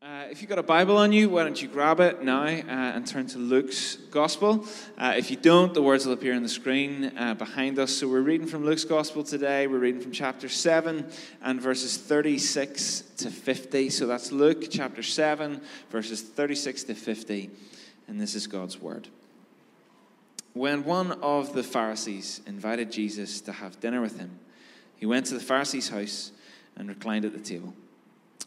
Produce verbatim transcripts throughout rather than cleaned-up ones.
Uh, if you've got a Bible on you, why don't you grab it now uh, and turn to Luke's Gospel. Uh, if you don't, the words will appear on the screen uh, behind us. So we're reading from Luke's Gospel today. We're reading from chapter seven and verses thirty-six to fifty. So that's Luke chapter seven, verses thirty-six to fifty. And this is God's Word. When one of the Pharisees invited Jesus to have dinner with him, he went to the Pharisee's house and reclined at the table.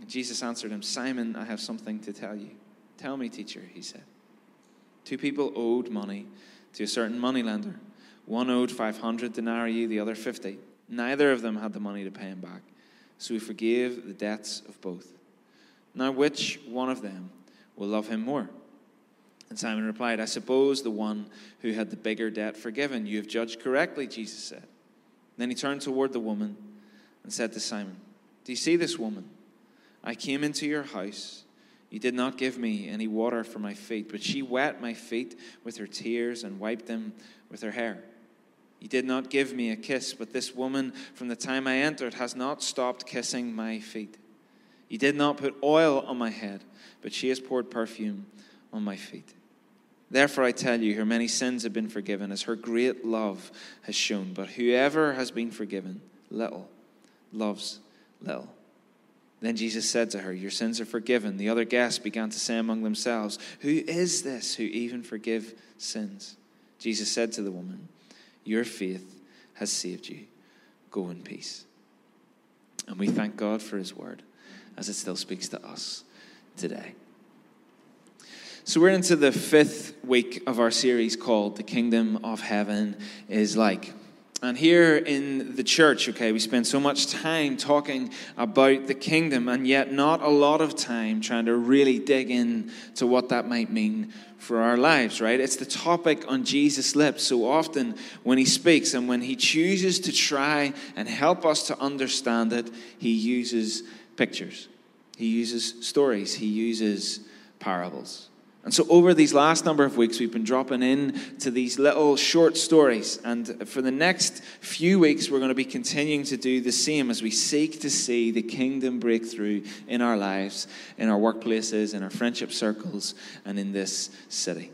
And Jesus answered him, Simon, I have something to tell you. Tell me, teacher, he said. Two people owed money to a certain moneylender. One owed five hundred denarii, the other fifty. Neither of them had the money to pay him back. So he forgave the debts of both. Now which one of them will love him more? And Simon replied, I suppose the one who had the bigger debt forgiven. You have judged correctly, Jesus said. Then he turned toward the woman and said to Simon, do you see this woman? I came into your house. You did not give me any water for my feet, but she wet my feet with her tears and wiped them with her hair. You did not give me a kiss, but this woman from the time I entered has not stopped kissing my feet. You did not put oil on my head, but she has poured perfume on my feet. Therefore I tell you, her many sins have been forgiven, as her great love has shown. But whoever has been forgiven little loves little. Then Jesus said to her, your sins are forgiven. The other guests began to say among themselves, who is this who even forgives sins? Jesus said to the woman, your faith has saved you. Go in peace. And we thank God for his word as it still speaks to us today. So we're into the fifth week of our series called The Kingdom of Heaven is Like. And here in the church, okay, we spend so much time talking about the kingdom and yet not a lot of time trying to really dig in to what that might mean for our lives, right? It's the topic on Jesus' lips so often when he speaks, and when he chooses to try and help us to understand it, he uses pictures. He uses stories. He uses parables. And so over these last number of weeks, we've been dropping in to these little short stories. And for the next few weeks, we're going to be continuing to do the same as we seek to see the kingdom break through in our lives, in our workplaces, in our friendship circles, and in this city.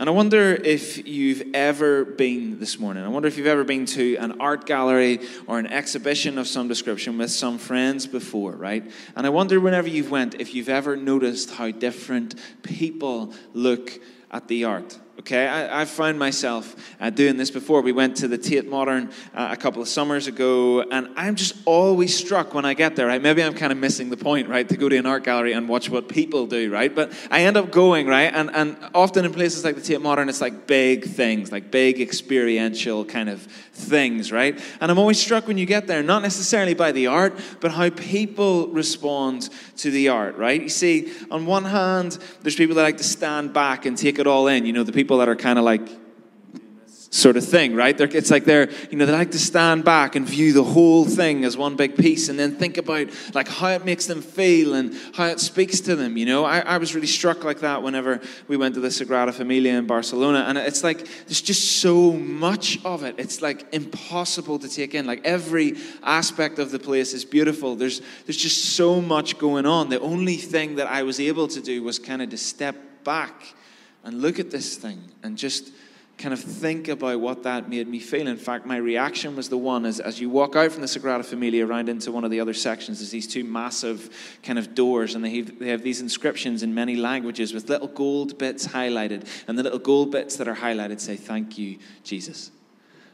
And I wonder if you've ever been this morning. I wonder if you've ever been to an art gallery or an exhibition of some description with some friends before, right? And I wonder whenever you've went, if you've ever noticed how different people look at the art. Okay, I, I've found myself uh, doing this before. We went to the Tate Modern uh, a couple of summers ago, and I'm just always struck when I get there, right? Maybe I'm kind of missing the point, right, to go to an art gallery and watch what people do, right? But I end up going, right? And, and often in places like the Tate Modern, it's like big things, like big experiential kind of things, right? And I'm always struck when you get there, not necessarily by the art, but how people respond to the art, right? You see, on one hand, there's people that like to stand back and take it all in, you know, the people that are kind of like sort of thing, right? They're, it's like they're, you know, they like to stand back and view the whole thing as one big piece and then think about like how it makes them feel and how it speaks to them, you know? I, I was really struck like that whenever we went to the Sagrada Familia in Barcelona, and it's like there's just so much of it. It's like impossible to take in. Like every aspect of the place is beautiful. There's, there's just so much going on. The only thing that I was able to do was kind of to step back and look at this thing and just kind of think about what that made me feel. In fact, my reaction was the one, as, as you walk out from the Sagrada Familia around into one of the other sections, there's these two massive kind of doors, and they have, they have these inscriptions in many languages with little gold bits highlighted. And the little gold bits that are highlighted say, thank you, Jesus.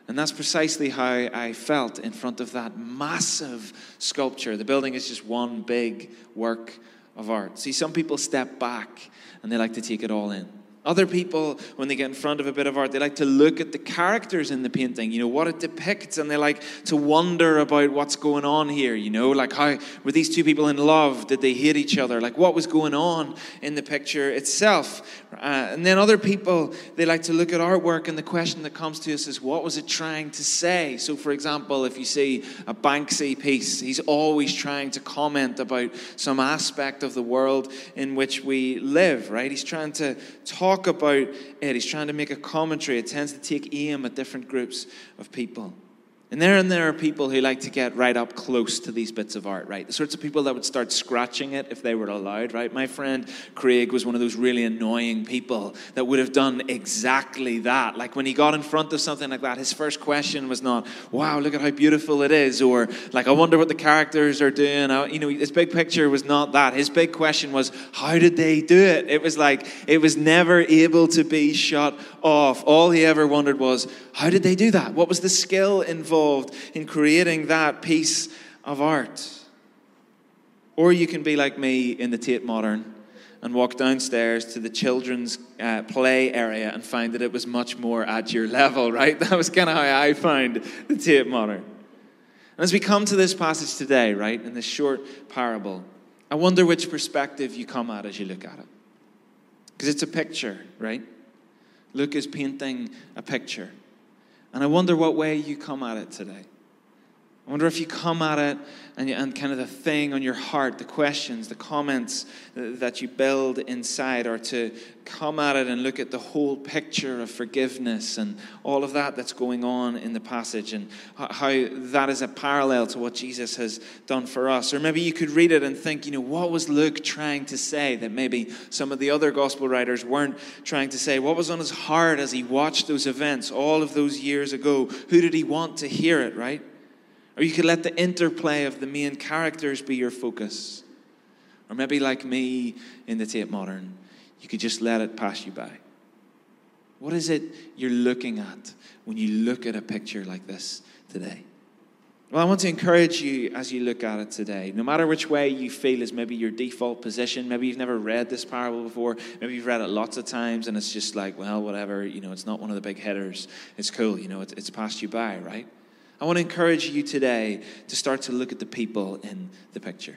And that's precisely how I felt in front of that massive sculpture. The building is just one big work of art. See, some people step back and they like to take it all in. Other people, when they get in front of a bit of art, they like to look at the characters in the painting, you know, what it depicts, and they like to wonder about what's going on here, you know, like how were these two people in love? Did they hate each other? Like what was going on in the picture itself? Uh, and then other people, they like to look at artwork, and the question that comes to us is, what was it trying to say? So, for example, if you see a Banksy piece, he's always trying to comment about some aspect of the world in which we live, right? He's trying to talk about it. He's trying to make a commentary. It tends to take aim at different groups of people. And there and there are people who like to get right up close to these bits of art, right? The sorts of people that would start scratching it if they were allowed, right? My friend Craig was one of those really annoying people that would have done exactly that. Like when he got in front of something like that, his first question was not, wow, look at how beautiful it is, or like, I wonder what the characters are doing. I, you know, his big picture was not that. His big question was, how did they do it? It was like, it was never able to be shut off. All he ever wondered was, how did they do that? What was the skill involved in creating that piece of art? Or you can be like me in the Tate Modern and walk downstairs to the children's uh, play area and find that it was much more at your level, right? That was kind of how I found the Tate Modern. And as we come to this passage today, right, in this short parable, I wonder which perspective you come at as you look at it. Because it's a picture, right? Luke is painting a picture. And I wonder what way you come at it today. I wonder if you come at it and, you, and kind of the thing on your heart, the questions, the comments that you build inside, or to come at it and look at the whole picture of forgiveness and all of that that's going on in the passage, and how that is a parallel to what Jesus has done for us. Or maybe you could read it and think, you know, what was Luke trying to say that maybe some of the other gospel writers weren't trying to say? What was on his heart as he watched those events all of those years ago? Who did he want to hear it, right? Or you could let the interplay of the main characters be your focus. Or maybe like me in the Tate Modern, you could just let it pass you by. What is it you're looking at when you look at a picture like this today? Well, I want to encourage you as you look at it today, no matter which way you feel is maybe your default position, maybe you've never read this parable before, maybe you've read it lots of times and it's just like, well, whatever, you know, it's not one of the big hitters. It's cool, you know, it's, it's passed you by, right? I want to encourage you today to start to look at the people in the picture.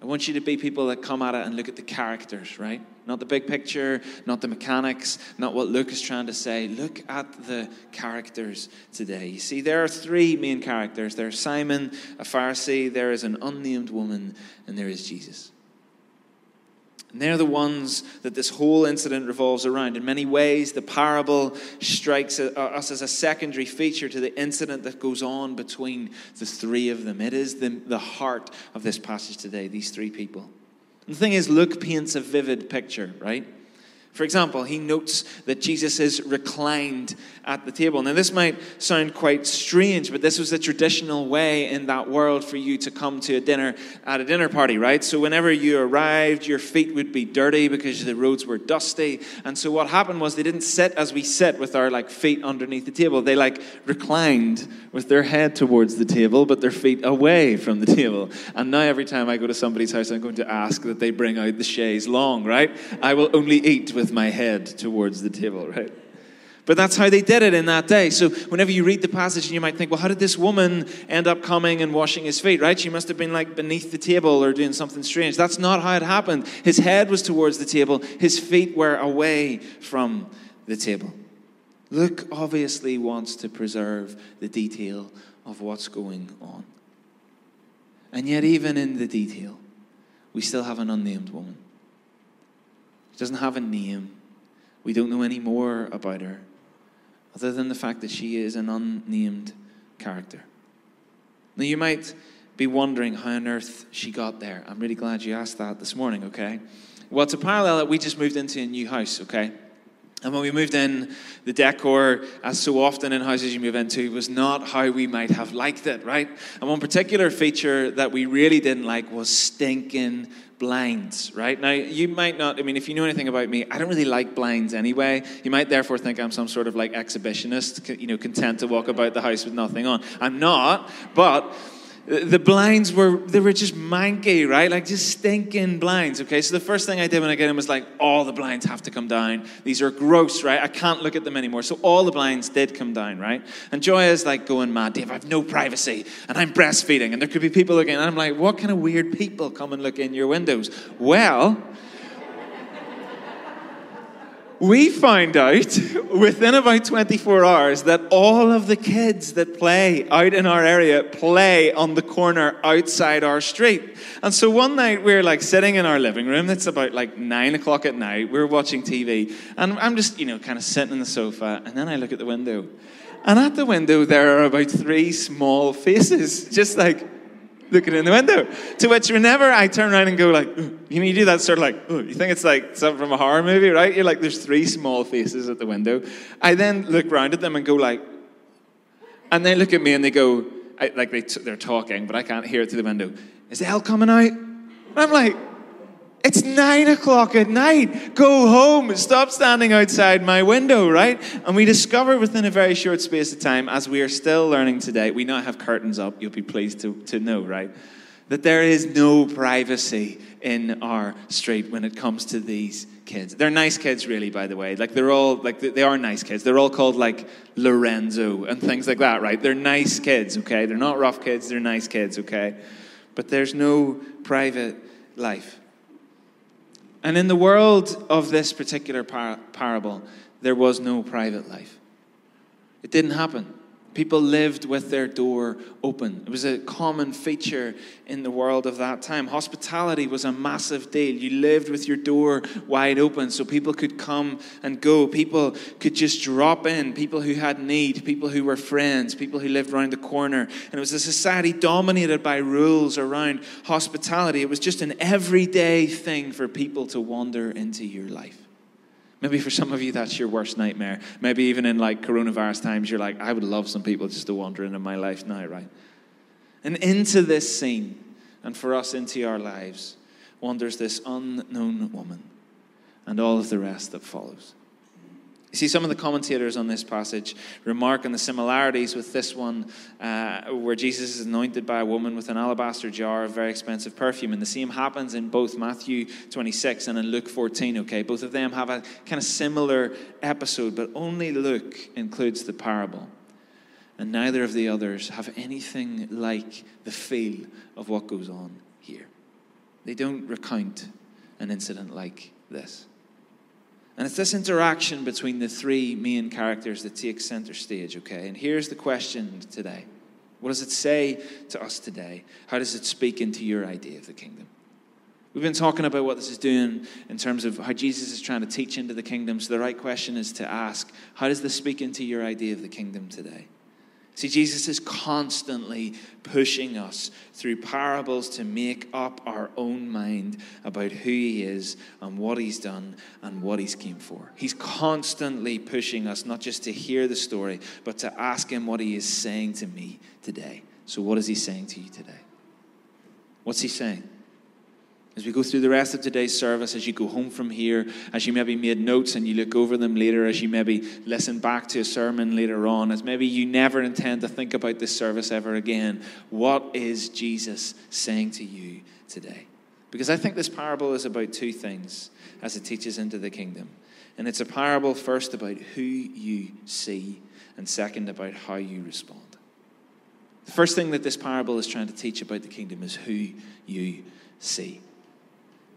I want you to be people that come at it and look at the characters, right? Not the big picture, not the mechanics, not what Luke is trying to say. Look at the characters today. You see, there are three main characters. There's Simon, a Pharisee, there is an unnamed woman, and there is Jesus. And they're the ones that this whole incident revolves around. In many ways, the parable strikes us as a secondary feature to the incident that goes on between the three of them. It is the, the heart of this passage today, these three people. And the thing is, Luke paints a vivid picture, right? For example, he notes that Jesus is reclined at the table. Now, this might sound quite strange, but this was the traditional way in that world for you to come to a dinner at a dinner party, right? So whenever you arrived, your feet would be dirty because the roads were dusty. And so what happened was they didn't sit as we sit with our like feet underneath the table. They like reclined with their head towards the table, but their feet away from the table. And now every time I go to somebody's house, I'm going to ask that they bring out the chaise longue, right? I will only eat with my head towards the table, right? But that's how they did it in that day. So whenever you read the passage, and you might think, well, how did this woman end up coming and washing his feet, right? She must have been like beneath the table or doing something strange. That's not how it happened. His head was towards the table. His feet were away from the table. Luke obviously wants to preserve the detail of what's going on. And yet even in the detail, we still have an unnamed woman. She doesn't have a name. We don't know any more about her, other than the fact that she is an unnamed character. Now, you might be wondering how on earth she got there. I'm really glad you asked that this morning, okay? Well, to parallel it, we just moved into a new house, okay? And when we moved in, the decor, as so often in houses you move into, was not how we might have liked it, right? And one particular feature that we really didn't like was stinking blinds, right? Now, you might not, I mean, if you know anything about me, I don't really like blinds anyway. You might therefore think I'm some sort of like exhibitionist, you know, content to walk about the house with nothing on. I'm not, but The blinds were, they were just manky, right? Like just stinking blinds, okay? So the first thing I did when I got in was like, all the blinds have to come down. These are gross, right? I can't look at them anymore. So all the blinds did come down, right? And Joya's like going mad, Dave, I have no privacy, and I'm breastfeeding, and there could be people looking. And I'm like, what kind of weird people come and look in your windows? Well, we found out within about twenty-four hours that all of the kids that play out in our area play on the corner outside our street. And so one night we were like sitting in our living room. It's about like nine o'clock at night. We were watching T V and I'm just, you know, kind of sitting on the sofa, and then I look at the window, and at the window there are about three small faces just like looking in the window, to which whenever I turn around and go like, ooh, you know, you do that sort of like, ooh, you think it's like something from a horror movie, right? You're like, there's three small faces at the window. I then look round at them and go like, and they look at me and they go, I, like they t- they're talking, but I can't hear it through the window. Is the hell coming out? And I'm like, it's nine o'clock at night. Go home. Stop standing outside my window, right? And we discover within a very short space of time, as we are still learning today, we now have curtains up, you'll be pleased to, to know, right? That there is no privacy in our street when it comes to these kids. They're nice kids, really, by the way. Like, they're all, like, they are nice kids. They're all called, like, Lorenzo and things like that, right? They're nice kids, okay? They're not rough kids. They're nice kids, okay? But there's no private life. And in the world of this particular par- parable, there was no private life. It didn't happen. People lived with their door open. It was a common feature in the world of that time. Hospitality was a massive deal. You lived with your door wide open so people could come and go. People could just drop in. People who had need. People who were friends. People who lived around the corner. And it was a society dominated by rules around hospitality. It was just an everyday thing for people to wander into your life. Maybe for some of you, that's your worst nightmare. Maybe even in like coronavirus times, you're like, I would love some people just to wander into my life now, right? And into this scene, and for us into our lives, wanders this unknown woman and all of the rest that follows. You see, some of the commentators on this passage remark on the similarities with this one uh, where Jesus is anointed by a woman with an alabaster jar of very expensive perfume. And the same happens in both Matthew twenty-six and in Luke fourteen, okay? Both of them have a kind of similar episode, but only Luke includes the parable. And neither of the others have anything like the feel of what goes on here. They don't recount an incident like this. And it's this interaction between the three main characters that takes center stage, okay? And here's the question today. What does it say to us today? How does it speak into your idea of the kingdom? We've been talking about what this is doing in terms of how Jesus is trying to teach into the kingdom. So the right question is to ask, how does this speak into your idea of the kingdom today? See, Jesus is constantly pushing us through parables to make up our own mind about who he is and what he's done and what he's came for. He's constantly pushing us not just to hear the story, but to ask him what he is saying to me today. So what is he saying to you today? What's he saying? As we go through the rest of today's service, as you go home from here, as you maybe made notes and you look over them later, as you maybe listen back to a sermon later on, as maybe you never intend to think about this service ever again, what is Jesus saying to you today? Because I think this parable is about two things as it teaches into the kingdom. And it's a parable first about who you see and second about how you respond. The first thing that this parable is trying to teach about the kingdom is who you see.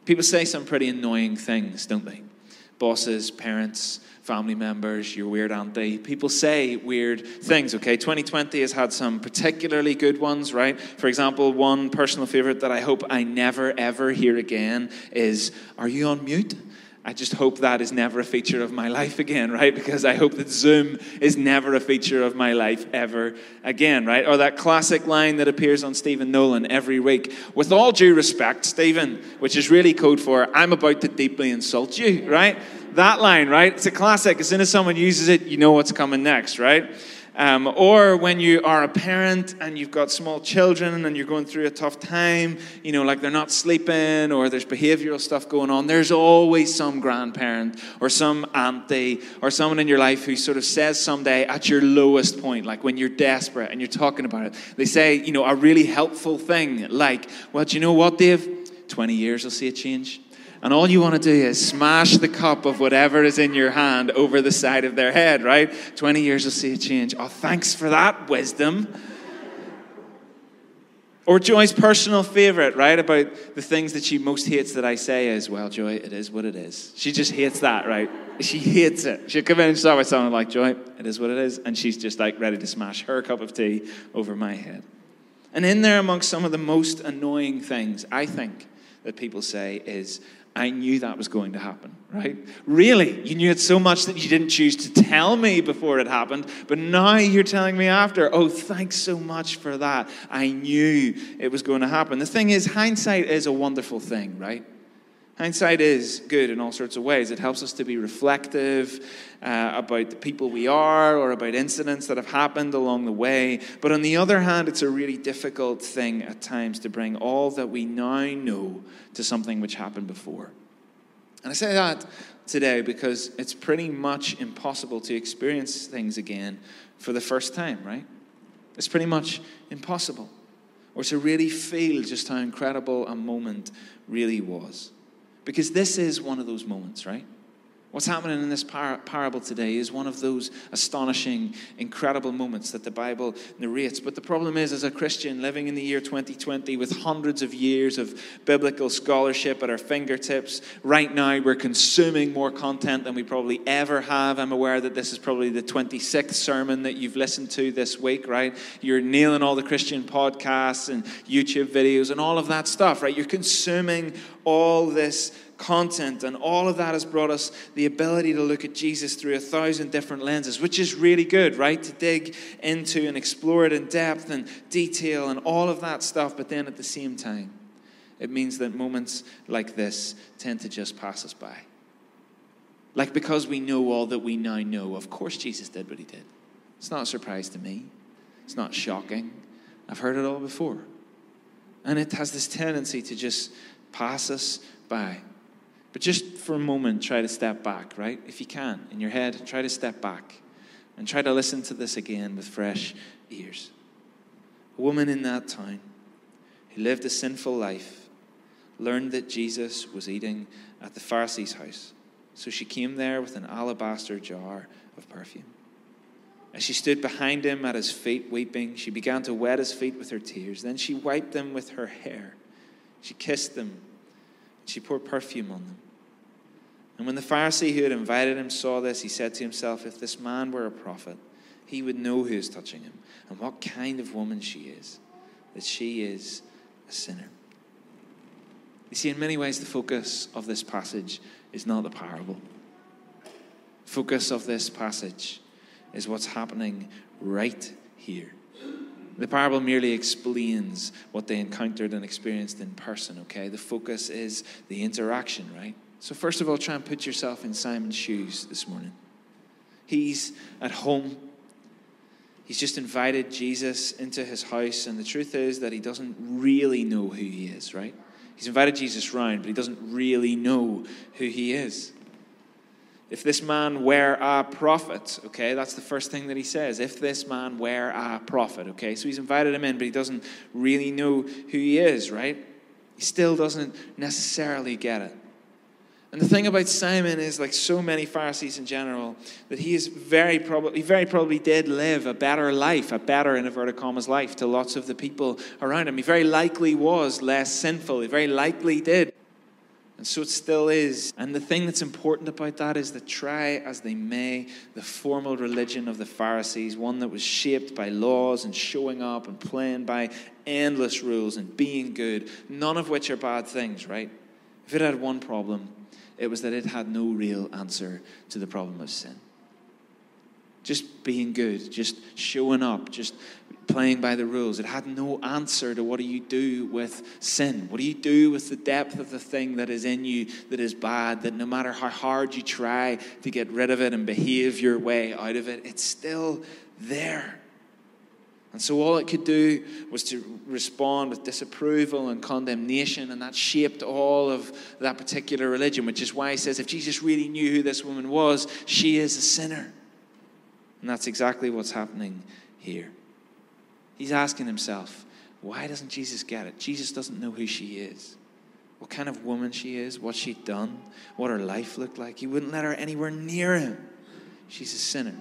People say some pretty annoying things, don't they? Bosses, parents, family members, your weird auntie. People say weird things, okay? twenty twenty has had some particularly good ones, right? For example, one personal favorite that I hope I never, ever hear again is, are you on mute? I just hope that is never a feature of my life again, right? Because I hope that Zoom is never a feature of my life ever again, right? Or that classic line that appears on Stephen Nolan every week. With all due respect, Stephen, which is really code for, I'm about to deeply insult you, right? That line, right? It's a classic. As soon as someone uses it, you know what's coming next, right? Um, or when you are a parent and you've got small children and you're going through a tough time, you know, like they're not sleeping or there's behavioral stuff going on, there's always some grandparent or some auntie or someone in your life who sort of says someday at your lowest point, like when you're desperate and you're talking about it, they say, you know, a really helpful thing like, well, do you know what, Dave? twenty years will see a change. And all you want to do is smash the cup of whatever is in your hand over the side of their head, right? twenty years will see a change. Oh, thanks for that wisdom. Or Joy's personal favorite, right? About the things that she most hates that I say is, well, Joy, it is what it is. She just hates that, right? She hates it. She'll come in and start with something like, Joy, it is what it is. And she's just like ready to smash her cup of tea over my head. And in there amongst some of the most annoying things, I think, that people say is, I knew that was going to happen, right? Really, you knew it so much that you didn't choose to tell me before it happened, but now you're telling me after. Oh, thanks so much for that. I knew it was going to happen. The thing is, hindsight is a wonderful thing, right? Hindsight is good in all sorts of ways. It helps us to be reflective uh, about the people we are or about incidents that have happened along the way. But on the other hand, it's a really difficult thing at times to bring all that we now know to something which happened before. And I say that today because it's pretty much impossible to experience things again for the first time, right? It's pretty much impossible. Or to really feel just how incredible a moment really was. Because this is one of those moments, right? What's happening in this par- parable today is one of those astonishing, incredible moments that the Bible narrates. But the problem is, as a Christian living in the year twenty twenty with hundreds of years of biblical scholarship at our fingertips, right now we're consuming more content than we probably ever have. I'm aware that this is probably the twenty-sixth sermon that you've listened to this week, right? You're nailing all the Christian podcasts and YouTube videos and all of that stuff, right? You're consuming all this content, and all of that has brought us the ability to look at Jesus through a thousand different lenses, which is really good, right? To dig into and explore it in depth and detail and all of that stuff. But then at the same time, it means that moments like this tend to just pass us by. Like, because we know all that we now know, of course Jesus did what he did. It's not a surprise to me. It's not shocking. I've heard it all before. And it has this tendency to just pass us by. But just for a moment, try to step back, right? If you can, in your head, try to step back and try to listen to this again with fresh ears. A woman in that town who lived a sinful life learned that Jesus was eating at the Pharisees' house. So she came there with an alabaster jar of perfume. As she stood behind him at his feet weeping, she began to wet his feet with her tears. Then she wiped them with her hair. She kissed them. She poured perfume on them. And when the Pharisee who had invited him saw this, he said to himself, if this man were a prophet, he would know who is touching him and what kind of woman she is, that she is a sinner. You see, in many ways, the focus of this passage is not the parable. The focus of this passage is what's happening right here. The parable merely explains what they encountered and experienced in person, okay? The focus is the interaction, right? So first of all, try and put yourself in Simon's shoes this morning. He's at home. He's just invited Jesus into his house, and the truth is that he doesn't really know who he is, right? He's invited Jesus round, but he doesn't really know who he is. If this man were a prophet, okay, that's the first thing that he says. If this man were a prophet, okay. So he's invited him in, but he doesn't really know who he is, right? He still doesn't necessarily get it. And the thing about Simon is, like so many Pharisees in general, that he is very probably, he very probably did live a better life, a better, in inverted commas, life to lots of the people around him. He very likely was less sinful. He very likely did. And so it still is. And the thing that's important about that is that try as they may, the formal religion of the Pharisees, one that was shaped by laws and showing up and playing by endless rules and being good, none of which are bad things, right? If it had one problem, it was that it had no real answer to the problem of sin. Just being good, just showing up, just playing by the rules. It had no answer to what do you do with sin? What do you do with the depth of the thing that is in you that is bad, that no matter how hard you try to get rid of it and behave your way out of it, it's still there. And so all it could do was to respond with disapproval and condemnation, and that shaped all of that particular religion, which is why he says if Jesus really knew who this woman was, she is a sinner. And that's exactly what's happening here. He's asking himself, why doesn't Jesus get it? Jesus doesn't know who she is, what kind of woman she is, what she'd done, what her life looked like. He wouldn't let her anywhere near him. She's a sinner.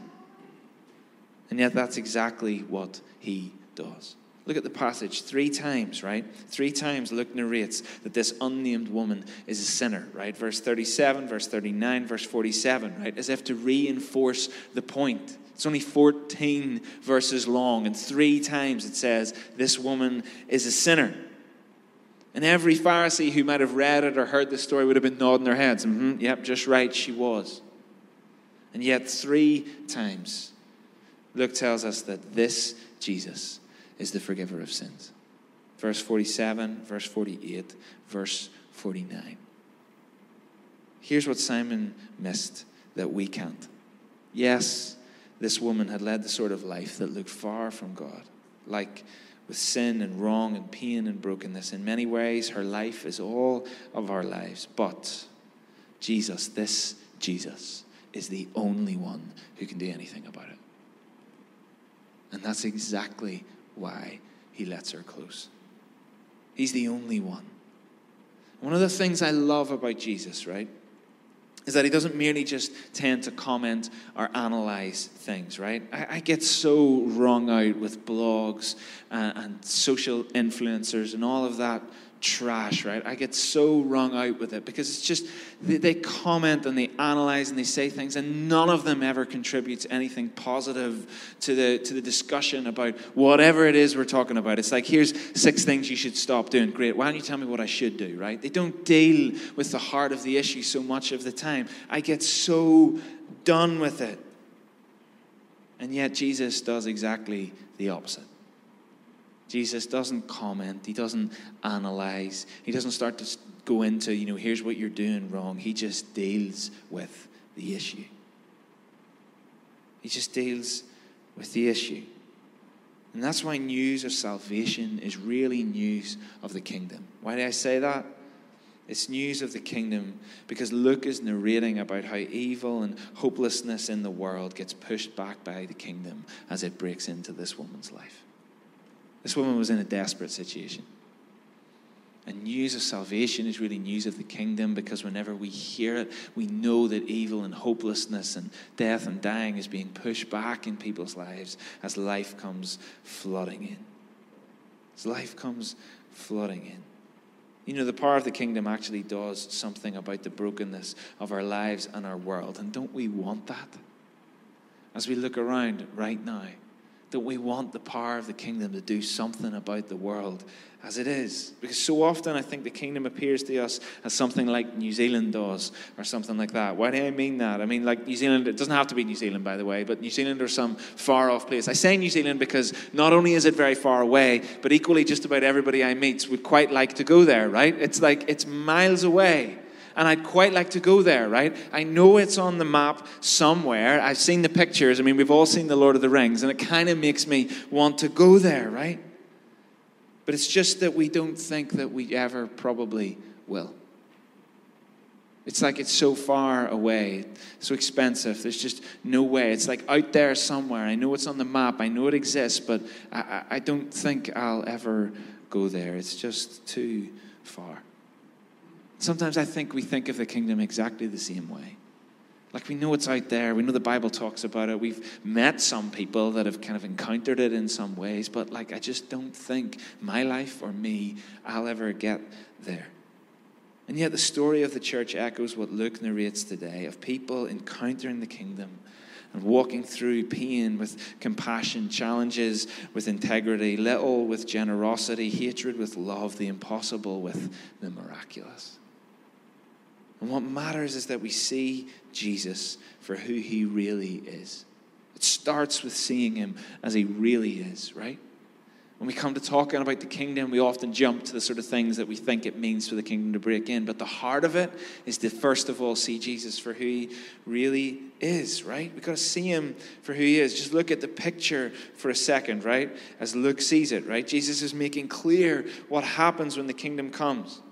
And yet that's exactly what he does. Look at the passage three times, right? Three times Luke narrates that this unnamed woman is a sinner, right? Verse thirty-seven, verse thirty-nine, verse forty-seven, right? As if to reinforce the point. It's only fourteen verses long, and three times it says this woman is a sinner. And every Pharisee who might have read it or heard the story would have been nodding their heads. Mm-hmm, yep, just right, she was. And yet three times Luke tells us that this Jesus is the forgiver of sins. Verse forty-seven, verse forty-eight, verse forty-nine. Here's what Simon missed that we can't. Yes, this woman had led the sort of life that looked far from God, like with sin and wrong and pain and brokenness. In many ways, her life is all of our lives. But Jesus, this Jesus, is the only one who can do anything about it. And that's exactly why he lets her close. He's the only one. One of the things I love about Jesus, right, is that he doesn't merely just tend to comment or analyze things, right? I, I get so wrung out with blogs and, and social influencers and all of that trash, right? I get so wrung out with it because it's just, they, they comment and they analyze and they say things, and none of them ever contributes anything positive to the to the discussion about whatever it is we're talking about. It's like, here's six things you should stop doing. Great. Why don't you tell me what I should do, right? They don't deal with the heart of the issue so much of the time. I get so done with it. And yet Jesus does exactly the opposite. Jesus doesn't comment. He doesn't analyze. He doesn't start to go into, you know, here's what you're doing wrong. He just deals with the issue. He just deals with the issue. And that's why news of salvation is really news of the kingdom. Why do I say that? It's news of the kingdom because Luke is narrating about how evil and hopelessness in the world gets pushed back by the kingdom as it breaks into this woman's life. This woman was in a desperate situation. And news of salvation is really news of the kingdom because whenever we hear it, we know that evil and hopelessness and death and dying is being pushed back in people's lives as life comes flooding in. As life comes flooding in. You know, the power of the kingdom actually does something about the brokenness of our lives and our world. And don't we want that? As we look around right now, that we want the power of the kingdom to do something about the world as it is. Because so often I think the kingdom appears to us as something like New Zealand does or something like that. Why do I mean that? I mean, like New Zealand, it doesn't have to be New Zealand, by the way, but New Zealand or some far-off place. I say New Zealand because not only is it very far away, but equally just about everybody I meet would quite like to go there, right? It's like it's miles away. And I'd quite like to go there, right? I know it's on the map somewhere. I've seen the pictures. I mean, we've all seen The Lord of the Rings, and it kind of makes me want to go there, right? But it's just that we don't think that we ever probably will. It's like it's so far away, so expensive. There's just no way. It's like out there somewhere. I know it's on the map. I know it exists, but I, I, I don't think I'll ever go there. It's just too far. Sometimes I think we think of the kingdom exactly the same way. Like we know it's out there. We know the Bible talks about it. We've met some people that have kind of encountered it in some ways. But like I just don't think my life or me, I'll ever get there. And yet the story of the church echoes what Luke narrates today of people encountering the kingdom and walking through pain with compassion, challenges with integrity, little with generosity, hatred with love, the impossible with the miraculous. And what matters is that we see Jesus for who he really is. It starts with seeing him as he really is, right? When we come to talking about the kingdom, we often jump to the sort of things that we think it means for the kingdom to break in. But the heart of it is to, first of all, see Jesus for who he really is, right? We've got to see him for who he is. Just look at the picture for a second, right? As Luke sees it, right? Jesus is making clear what happens when the kingdom comes.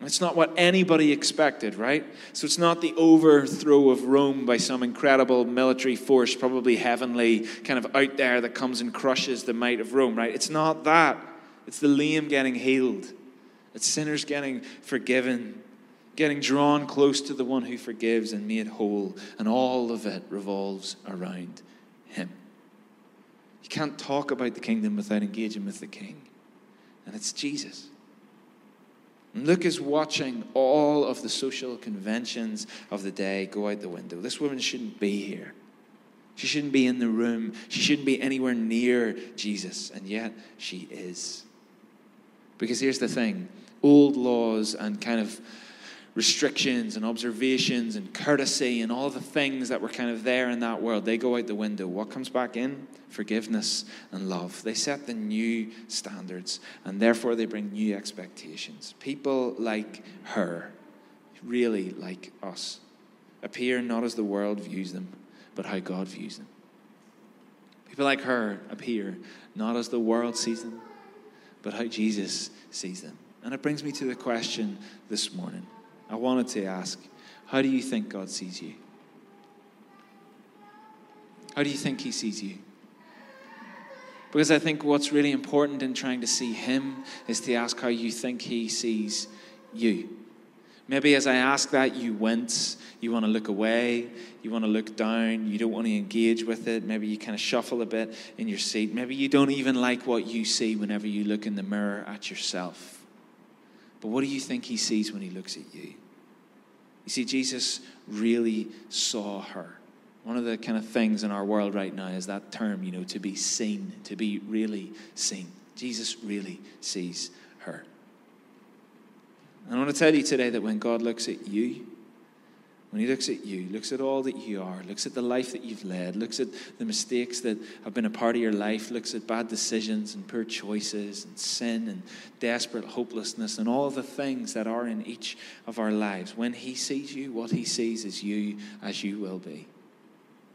It's not what anybody expected, right? So it's not the overthrow of Rome by some incredible military force, probably heavenly, kind of out there that comes and crushes the might of Rome, right? It's not that. It's the lame getting healed. It's sinners getting forgiven, getting drawn close to the one who forgives and made whole, and all of it revolves around him. You can't talk about the kingdom without engaging with the king, and it's Jesus. Luke is watching all of the social conventions of the day go out the window. This woman shouldn't be here. She shouldn't be in the room. She shouldn't be anywhere near Jesus. And yet she is. Because here's the thing. Old laws and kind of restrictions and observations and courtesy and all the things that were kind of there in that world, they go out the window. What comes back in? Forgiveness and love. They set the new standards, and therefore they bring new expectations. People like her, really like us, appear not as the world views them, but how God views them. People like her appear not as the world sees them, but how Jesus sees them. And it brings me to the question this morning. I wanted to ask, how do you think God sees you? How do you think he sees you? Because I think what's really important in trying to see him is to ask how you think he sees you. Maybe as I ask that, you wince, you want to look away, you want to look down, you don't want to engage with it. Maybe you kind of shuffle a bit in your seat. Maybe you don't even like what you see whenever you look in the mirror at yourself. But what do you think he sees when he looks at you? You see, Jesus really saw her. One of the kind of things in our world right now is that term, you know, to be seen, to be really seen. Jesus really sees her. And I want to tell you today that when God looks at you, when he looks at you, looks at all that you are, looks at the life that you've led, looks at the mistakes that have been a part of your life, looks at bad decisions and poor choices and sin and desperate hopelessness and all the things that are in each of our lives. When he sees you, what he sees is you as you will be.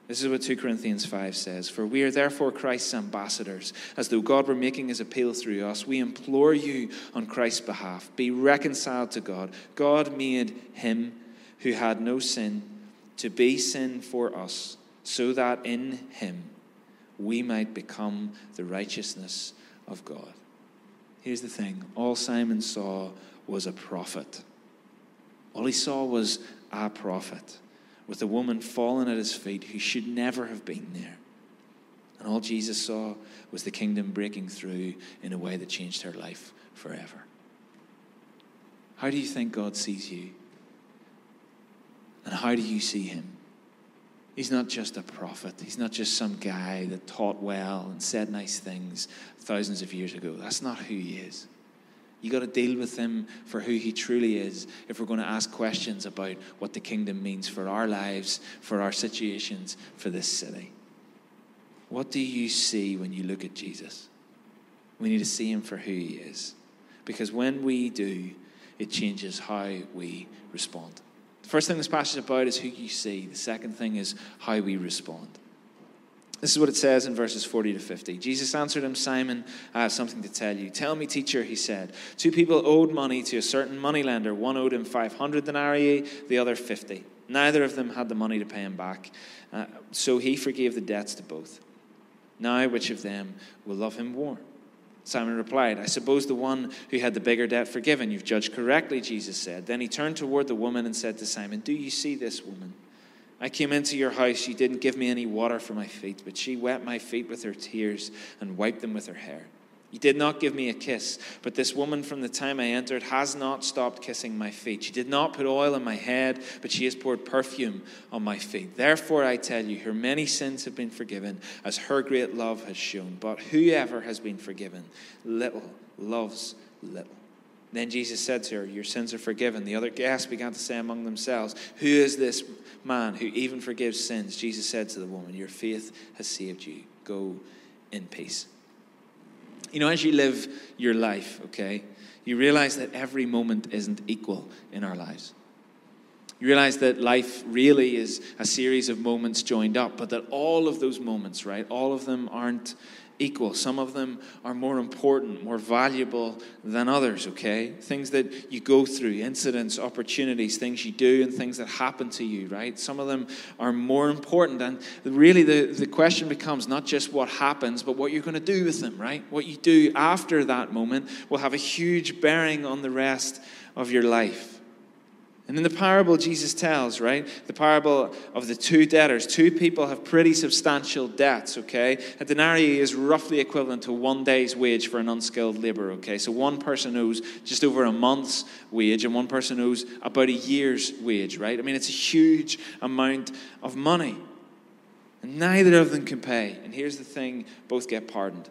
This is what two Corinthians five says. For we are therefore Christ's ambassadors, as though God were making his appeal through us. We implore you on Christ's behalf, be reconciled to God. God made him who had no sin, to be sin for us, so that in him we might become the righteousness of God. Here's the thing. All Simon saw was a prophet. All he saw was a prophet, with a woman fallen at his feet who should never have been there. And all Jesus saw was the kingdom breaking through in a way that changed her life forever. How do you think God sees you? And how do you see him? He's not just a prophet. He's not just some guy that taught well and said nice things thousands of years ago. That's not who he is. You got to deal with him for who he truly is if we're going to ask questions about what the kingdom means for our lives, for our situations, for this city. What do you see when you look at Jesus? We need to see him for who he is. Because when we do, it changes how we respond. The first thing this passage is about is who you see. The second thing is how we respond. This is what it says in verses forty to fifty. Jesus answered him, Simon, I have something to tell you. Tell me, teacher, he said. Two people owed money to a certain moneylender. One owed him five hundred denarii, the other fifty. Neither of them had the money to pay him back. Uh, so he forgave the debts to both. Now which of them will love him more? Simon replied, I suppose the one who had the bigger debt forgiven. You've judged correctly, Jesus said. Then he turned toward the woman and said to Simon, Do you see this woman? I came into your house. You didn't give me any water for my feet, but she wet my feet with her tears and wiped them with her hair. You did not give me a kiss, but this woman from the time I entered has not stopped kissing my feet. She did not put oil on my head, but she has poured perfume on my feet. Therefore, I tell you, her many sins have been forgiven, as her great love has shown. But whoever has been forgiven, little, loves little. Then Jesus said to her, Your sins are forgiven. The other guests began to say among themselves, Who is this man who even forgives sins? Jesus said to the woman, Your faith has saved you. Go in peace. You know, as you live your life, okay, you realize that every moment isn't equal in our lives. You realize that life really is a series of moments joined up, but that all of those moments, right, all of them aren't equal. Some of them are more important, more valuable than others, okay? Things that you go through, incidents, opportunities, things you do and things that happen to you, right? Some of them are more important. And really the, the question becomes not just what happens, but what you're going to do with them, right? What you do after that moment will have a huge bearing on the rest of your life. And in the parable Jesus tells, right, the parable of the two debtors, two people have pretty substantial debts, okay? A denarii is roughly equivalent to one day's wage for an unskilled laborer, okay? So one person owes just over a month's wage and one person owes about a year's wage, right? I mean, it's a huge amount of money. And neither of them can pay. And here's the thing, both get pardoned.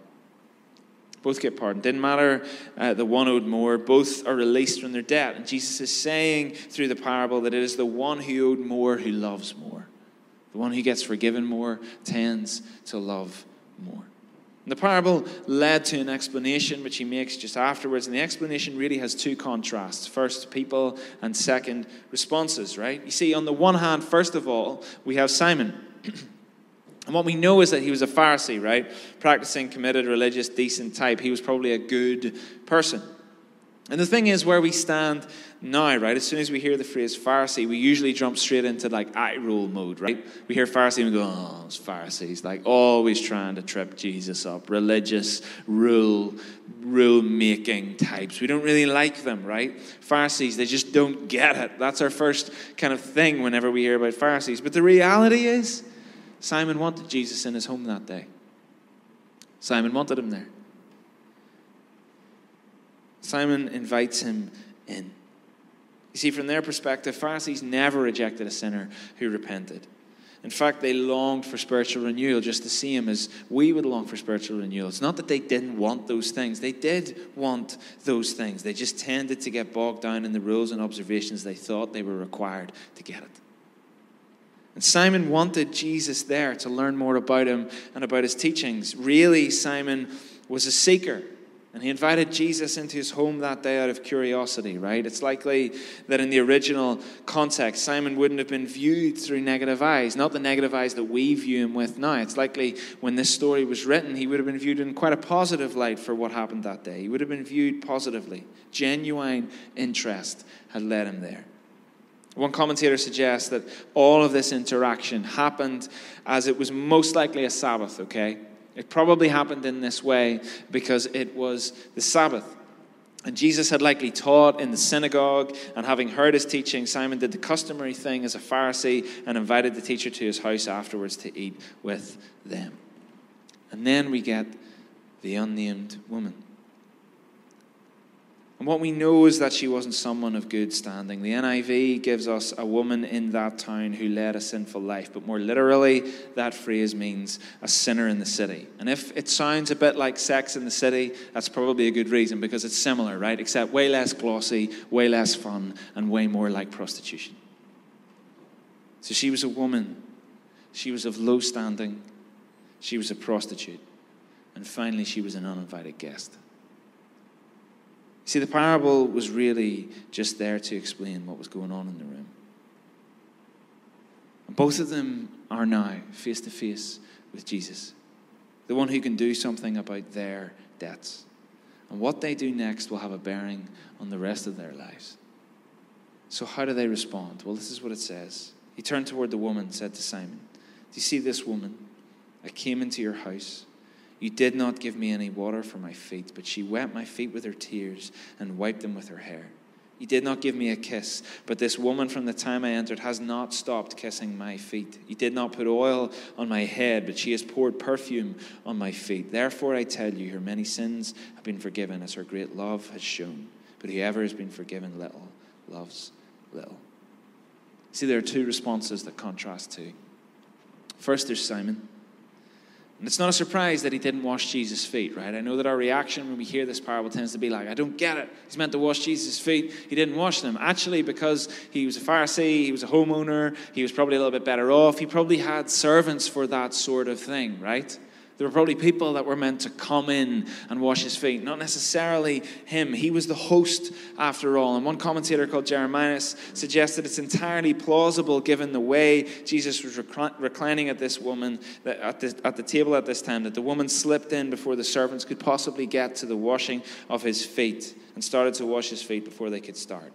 Both get pardoned. Didn't matter uh, the one owed more. Both are released from their debt. And Jesus is saying through the parable that it is the one who owed more who loves more. The one who gets forgiven more tends to love more. And the parable led to an explanation which he makes just afterwards. And the explanation really has two contrasts. First, people, and second, responses, right? You see, on the one hand, first of all, we have Simon. And what we know is that he was a Pharisee, right? Practicing, committed, religious, decent type. He was probably a good person. And the thing is where we stand now, right? As soon as we hear the phrase Pharisee, we usually jump straight into like eye roll mode, right? We hear Pharisee and we go, oh, it's Pharisees. Like always trying to trip Jesus up. Religious, rule, rule-making types. We don't really like them, right? Pharisees, they just don't get it. That's our first kind of thing whenever we hear about Pharisees. But the reality is, Simon wanted Jesus in his home that day. Simon wanted him there. Simon invites him in. You see, from their perspective, Pharisees never rejected a sinner who repented. In fact, they longed for spiritual renewal just the same as we would long for spiritual renewal. It's not that they didn't want those things. They did want those things. They just tended to get bogged down in the rules and observations they thought they were required to get it. And Simon wanted Jesus there to learn more about him and about his teachings. Really, Simon was a seeker. And he invited Jesus into his home that day out of curiosity, right? It's likely that in the original context, Simon wouldn't have been viewed through negative eyes. Not the negative eyes that we view him with now. It's likely when this story was written, he would have been viewed in quite a positive light for what happened that day. He would have been viewed positively. Genuine interest had led him there. One commentator suggests that all of this interaction happened as it was most likely a Sabbath, okay? It probably happened in this way because it was the Sabbath. And Jesus had likely taught in the synagogue, and having heard his teaching, Simon did the customary thing as a Pharisee and invited the teacher to his house afterwards to eat with them. And then we get the unnamed woman. And what we know is that she wasn't someone of good standing. The N I V gives us a woman in that town who led a sinful life. But more literally, that phrase means a sinner in the city. And if it sounds a bit like Sex in the City, that's probably a good reason because it's similar, right? Except way less glossy, way less fun, and way more like prostitution. So she was a woman. She was of low standing. She was a prostitute. And finally, she was an uninvited guest. See, the parable was really just there to explain what was going on in the room. And both of them are now face to face with Jesus, the one who can do something about their debts. And what they do next will have a bearing on the rest of their lives. So how do they respond? Well, this is what it says. He turned toward the woman and said to Simon, "Do you see this woman? I came into your house. You did not give me any water for my feet, but she wet my feet with her tears and wiped them with her hair. You did not give me a kiss, but this woman from the time I entered has not stopped kissing my feet. You did not put oil on my head, but she has poured perfume on my feet. Therefore I tell you, her many sins have been forgiven as her great love has shown. But whoever has been forgiven little loves little." See, there are two responses that contrast too. First, there's Simon. And it's not a surprise that he didn't wash Jesus' feet, right? I know that our reaction when we hear this parable tends to be like, I don't get it. He's meant to wash Jesus' feet. He didn't wash them. Actually, because he was a Pharisee, he was a homeowner, he was probably a little bit better off. He probably had servants for that sort of thing, right? There were probably people that were meant to come in and wash his feet, not necessarily him. He was the host after all. And one commentator called Jeremiah suggested it's entirely plausible given the way Jesus was reclining at this woman, at the, at the table at this time, that the woman slipped in before the servants could possibly get to the washing of his feet and started to wash his feet before they could start.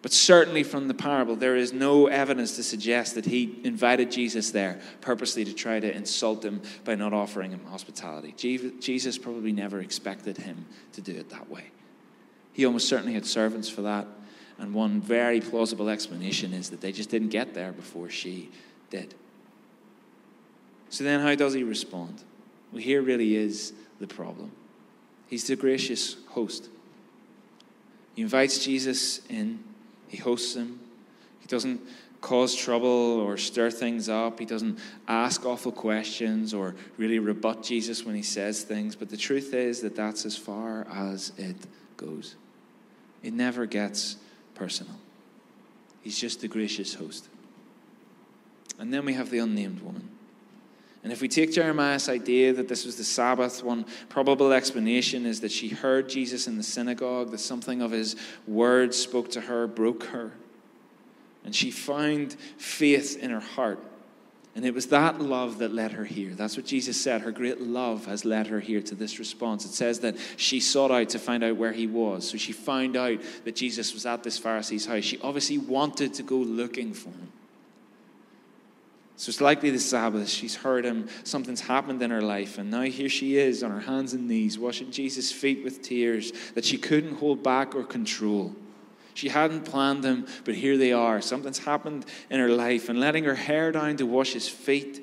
But certainly from the parable, there is no evidence to suggest that he invited Jesus there purposely to try to insult him by not offering him hospitality. Jesus probably never expected him to do it that way. He almost certainly had servants for that. And one very plausible explanation is that they just didn't get there before she did. So then how does he respond? Well, here really is the problem. He's the gracious host. He invites Jesus in. He hosts him. He doesn't cause trouble or stir things up. He doesn't ask awful questions or really rebut Jesus when he says things. But the truth is that that's as far as it goes. It never gets personal. He's just the gracious host. And then we have the unnamed woman. And if we take Jeremiah's idea that this was the Sabbath, one probable explanation is that she heard Jesus in the synagogue, that something of his words spoke to her, broke her. And she found faith in her heart. And it was that love that led her here. That's what Jesus said. Her great love has led her here to this response. It says that she sought out to find out where he was. So she found out that Jesus was at this Pharisee's house. She obviously wanted to go looking for him. So it's likely the Sabbath. She's heard him. Something's happened in her life. And now here she is on her hands and knees, washing Jesus' feet with tears that she couldn't hold back or control. She hadn't planned them, but here they are. Something's happened in her life. And letting her hair down to wash his feet,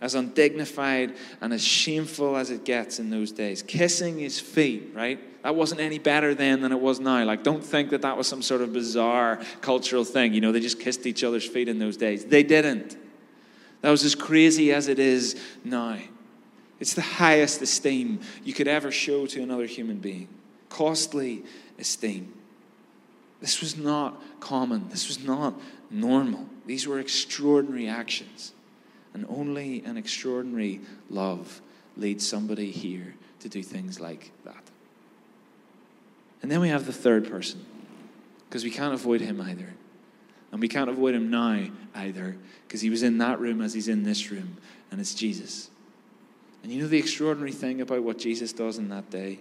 as undignified and as shameful as it gets in those days. Kissing his feet, right? That wasn't any better then than it was now. Like, don't think that that was some sort of bizarre cultural thing. You know, they just kissed each other's feet in those days. They didn't. That was as crazy as it is now. It's the highest esteem you could ever show to another human being. Costly esteem. This was not common. This was not normal. These were extraordinary actions. And only an extraordinary love leads somebody here to do things like that. And then we have the third person, because we can't avoid him either. And we can't avoid him now either, because he was in that room as he's in this room, and it's Jesus. And you know the extraordinary thing about what Jesus does in that day?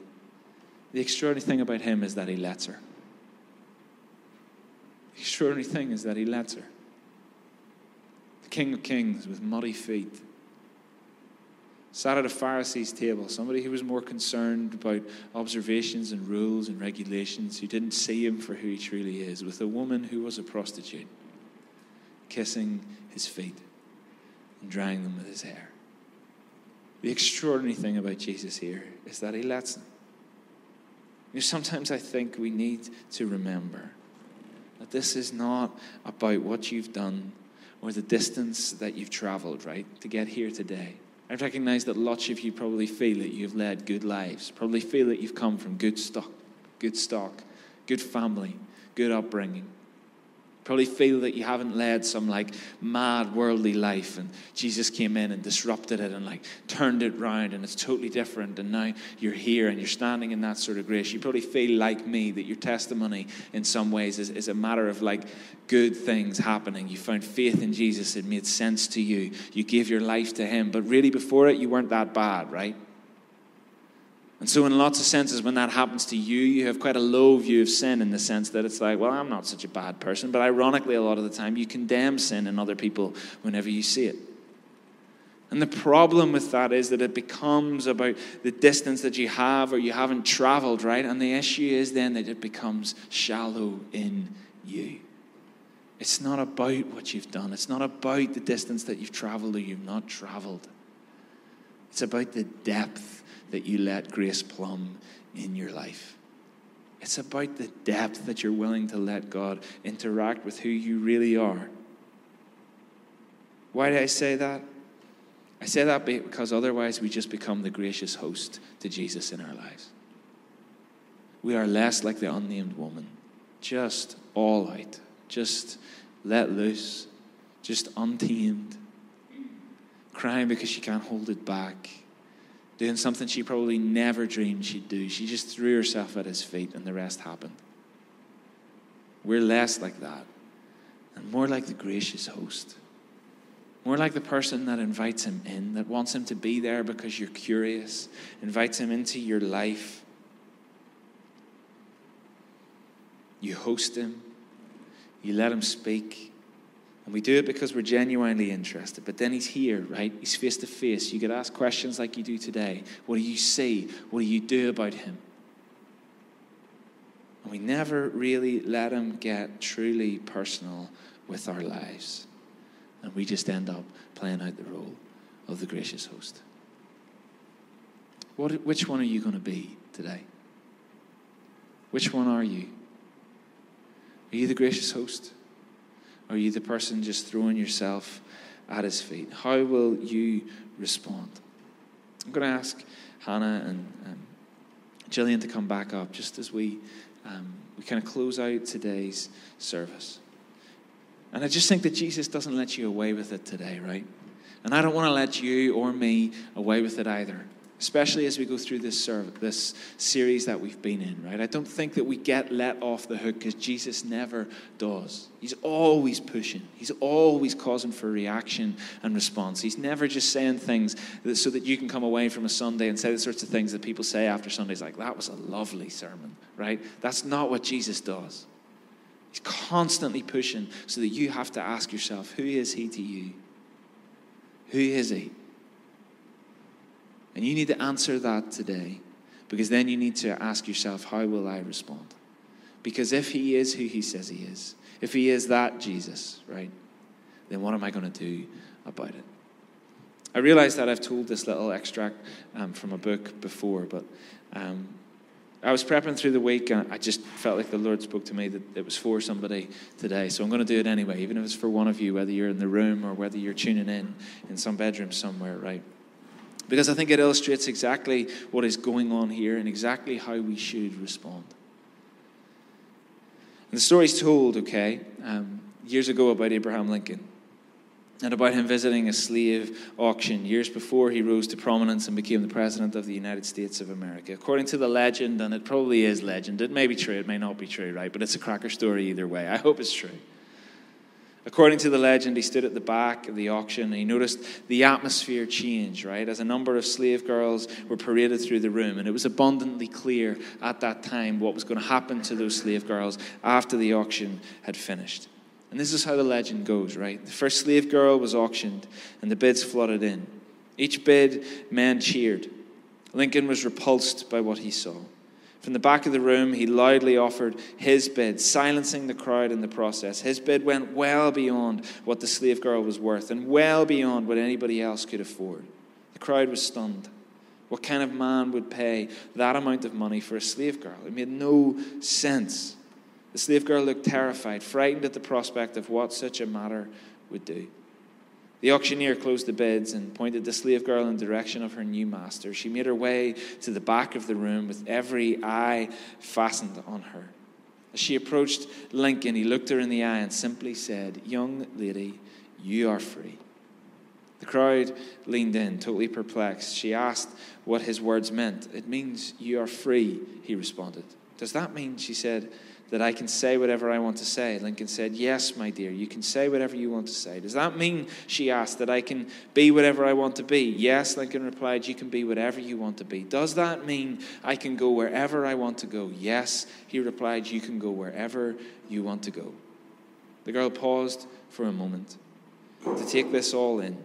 The extraordinary thing about him is that he lets her. The extraordinary thing is that he lets her. The King of Kings with muddy feet sat at a Pharisee's table, somebody who was more concerned about observations and rules and regulations, who didn't see him for who he truly is, with a woman who was a prostitute, kissing his feet and drying them with his hair. The extraordinary thing about Jesus here is that he lets them. You know, sometimes I think we need to remember that this is not about what you've done or the distance that you've traveled, right, to get here today. I recognize that lots of you probably feel that you've led good lives, probably feel that you've come from good stock, good stock, good family, good upbringing. Probably feel that you haven't led some like mad worldly life, and Jesus came in and disrupted it and like turned it round, and it's totally different, and now you're here and you're standing in that sort of grace. You probably feel like me that your testimony in some ways is, is a matter of like good things happening. You found faith in Jesus. It made sense to you. You gave your life to him. But really before it, you weren't that bad, right? And so in lots of senses, when that happens to you, you have quite a low view of sin in the sense that it's like, well, I'm not such a bad person. But ironically, a lot of the time, you condemn sin in other people whenever you see it. And the problem with that is that it becomes about the distance that you have or you haven't traveled, right? And the issue is then that it becomes shallow in you. It's not about what you've done. It's not about the distance that you've traveled or you've not traveled. It's about the depth that you let grace plumb in your life. It's about the depth that you're willing to let God interact with who you really are. Why do I say that? I say that because otherwise we just become the gracious host to Jesus in our lives. We are less like the unnamed woman. Just all out. Just let loose. Just untamed. Crying because she can't hold it back. doing something she probably never dreamed she'd do. She just threw herself at his feet and the rest happened. We're less like that and more like the gracious host. More like the person that invites him in, that wants him to be there because you're curious, invites him into your life. You host him, you let him speak, and we do it because we're genuinely interested. But then he's here, right? He's face to face. You could ask questions like you do today. What do you see? What do you do about him? And we never really let him get truly personal with our lives. And we just end up playing out the role of the gracious host. What, which one are you going to be today? Which one are you? Are you the gracious host? Or are you the person just throwing yourself at his feet? How will you respond? I'm going to ask Hannah and um, Jillian to come back up just as we, um, we kind of close out today's service. And I just think that Jesus doesn't let you away with it today, right? And I don't want to let you or me away with it either, especially as we go through this service, this series that we've been in, right? I don't think that we get let off the hook because Jesus never does. He's always pushing. He's always causing for reaction and response. He's never just saying things that, so that you can come away from a Sunday and say the sorts of things that people say after Sundays like, that was a lovely sermon, right? That's not what Jesus does. He's constantly pushing so that you have to ask yourself, who is he to you? Who is he? And you need to answer that today, because then you need to ask yourself, how will I respond? Because if he is who he says he is, if he is that Jesus, right, then what am I going to do about it? I realize that I've told this little extract um, from a book before, but um, I was prepping through the week, and I just felt like the Lord spoke to me that it was for somebody today. So I'm going to do it anyway, even if it's for one of you, whether you're in the room or whether you're tuning in in some bedroom somewhere, right? Because I think it illustrates exactly what is going on here and exactly how we should respond. And the story's told, okay, um, years ago about Abraham Lincoln and about him visiting a slave auction years before he rose to prominence and became the president of the United States of America. According to the legend, and it probably is legend, it may be true, it may not be true, right? But it's a cracker story either way. I hope it's true. According to the legend, he stood at the back of the auction and he noticed the atmosphere change, right, as a number of slave girls were paraded through the room. And it was abundantly clear at that time what was going to happen to those slave girls after the auction had finished. And this is how the legend goes, right? The first slave girl was auctioned and the bids flooded in. Each bid, men cheered. Lincoln was repulsed by what he saw. From the back of the room, he loudly offered his bid, silencing the crowd in the process. His bid went well beyond what the slave girl was worth and well beyond what anybody else could afford. The crowd was stunned. What kind of man would pay that amount of money for a slave girl? It made no sense. The slave girl looked terrified, frightened at the prospect of what such a matter would do. The auctioneer closed the bids and pointed the slave girl in the direction of her new master. She made her way to the back of the room with every eye fastened on her. As she approached Lincoln, he looked her in the eye and simply said, "Young lady, you are free." The crowd leaned in, totally perplexed. She asked what his words meant. "It means you are free," he responded. "Does that mean," she said, "that I can say whatever I want to say?" Lincoln said, "Yes, my dear, you can say whatever you want to say." "Does that mean," she asked, "that I can be whatever I want to be?" "Yes," Lincoln replied, "you can be whatever you want to be." "Does that mean I can go wherever I want to go?" "Yes," he replied, "you can go wherever you want to go." The girl paused for a moment to take this all in.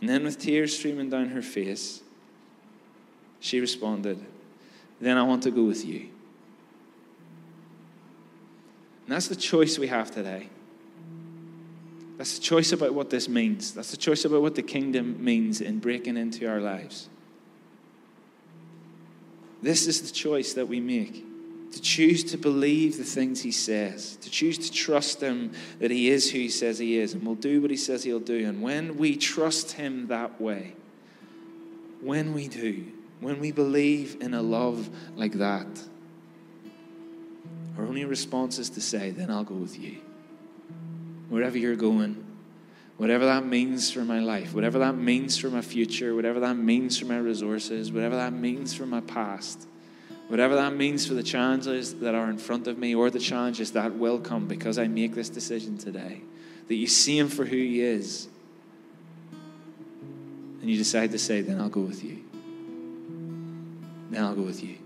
And then with tears streaming down her face, she responded, "Then I want to go with you." And that's the choice we have today. That's the choice about what this means. That's the choice about what the kingdom means in breaking into our lives. This is the choice that we make. To choose to believe the things he says. To choose to trust him that he is who he says he is. And will do what he says he'll do. And when we trust him that way, when we do, when we believe in a love like that, our only response is to say, "Then I'll go with you. Wherever you're going, Whatever that means for my life, whatever that means for my future, whatever that means for my resources, whatever that means for my past, whatever that means for the challenges that are in front of me or the challenges that will come because I make this decision today, that you see him for who he is and you decide to say, then I'll go with you. Then I'll go with you.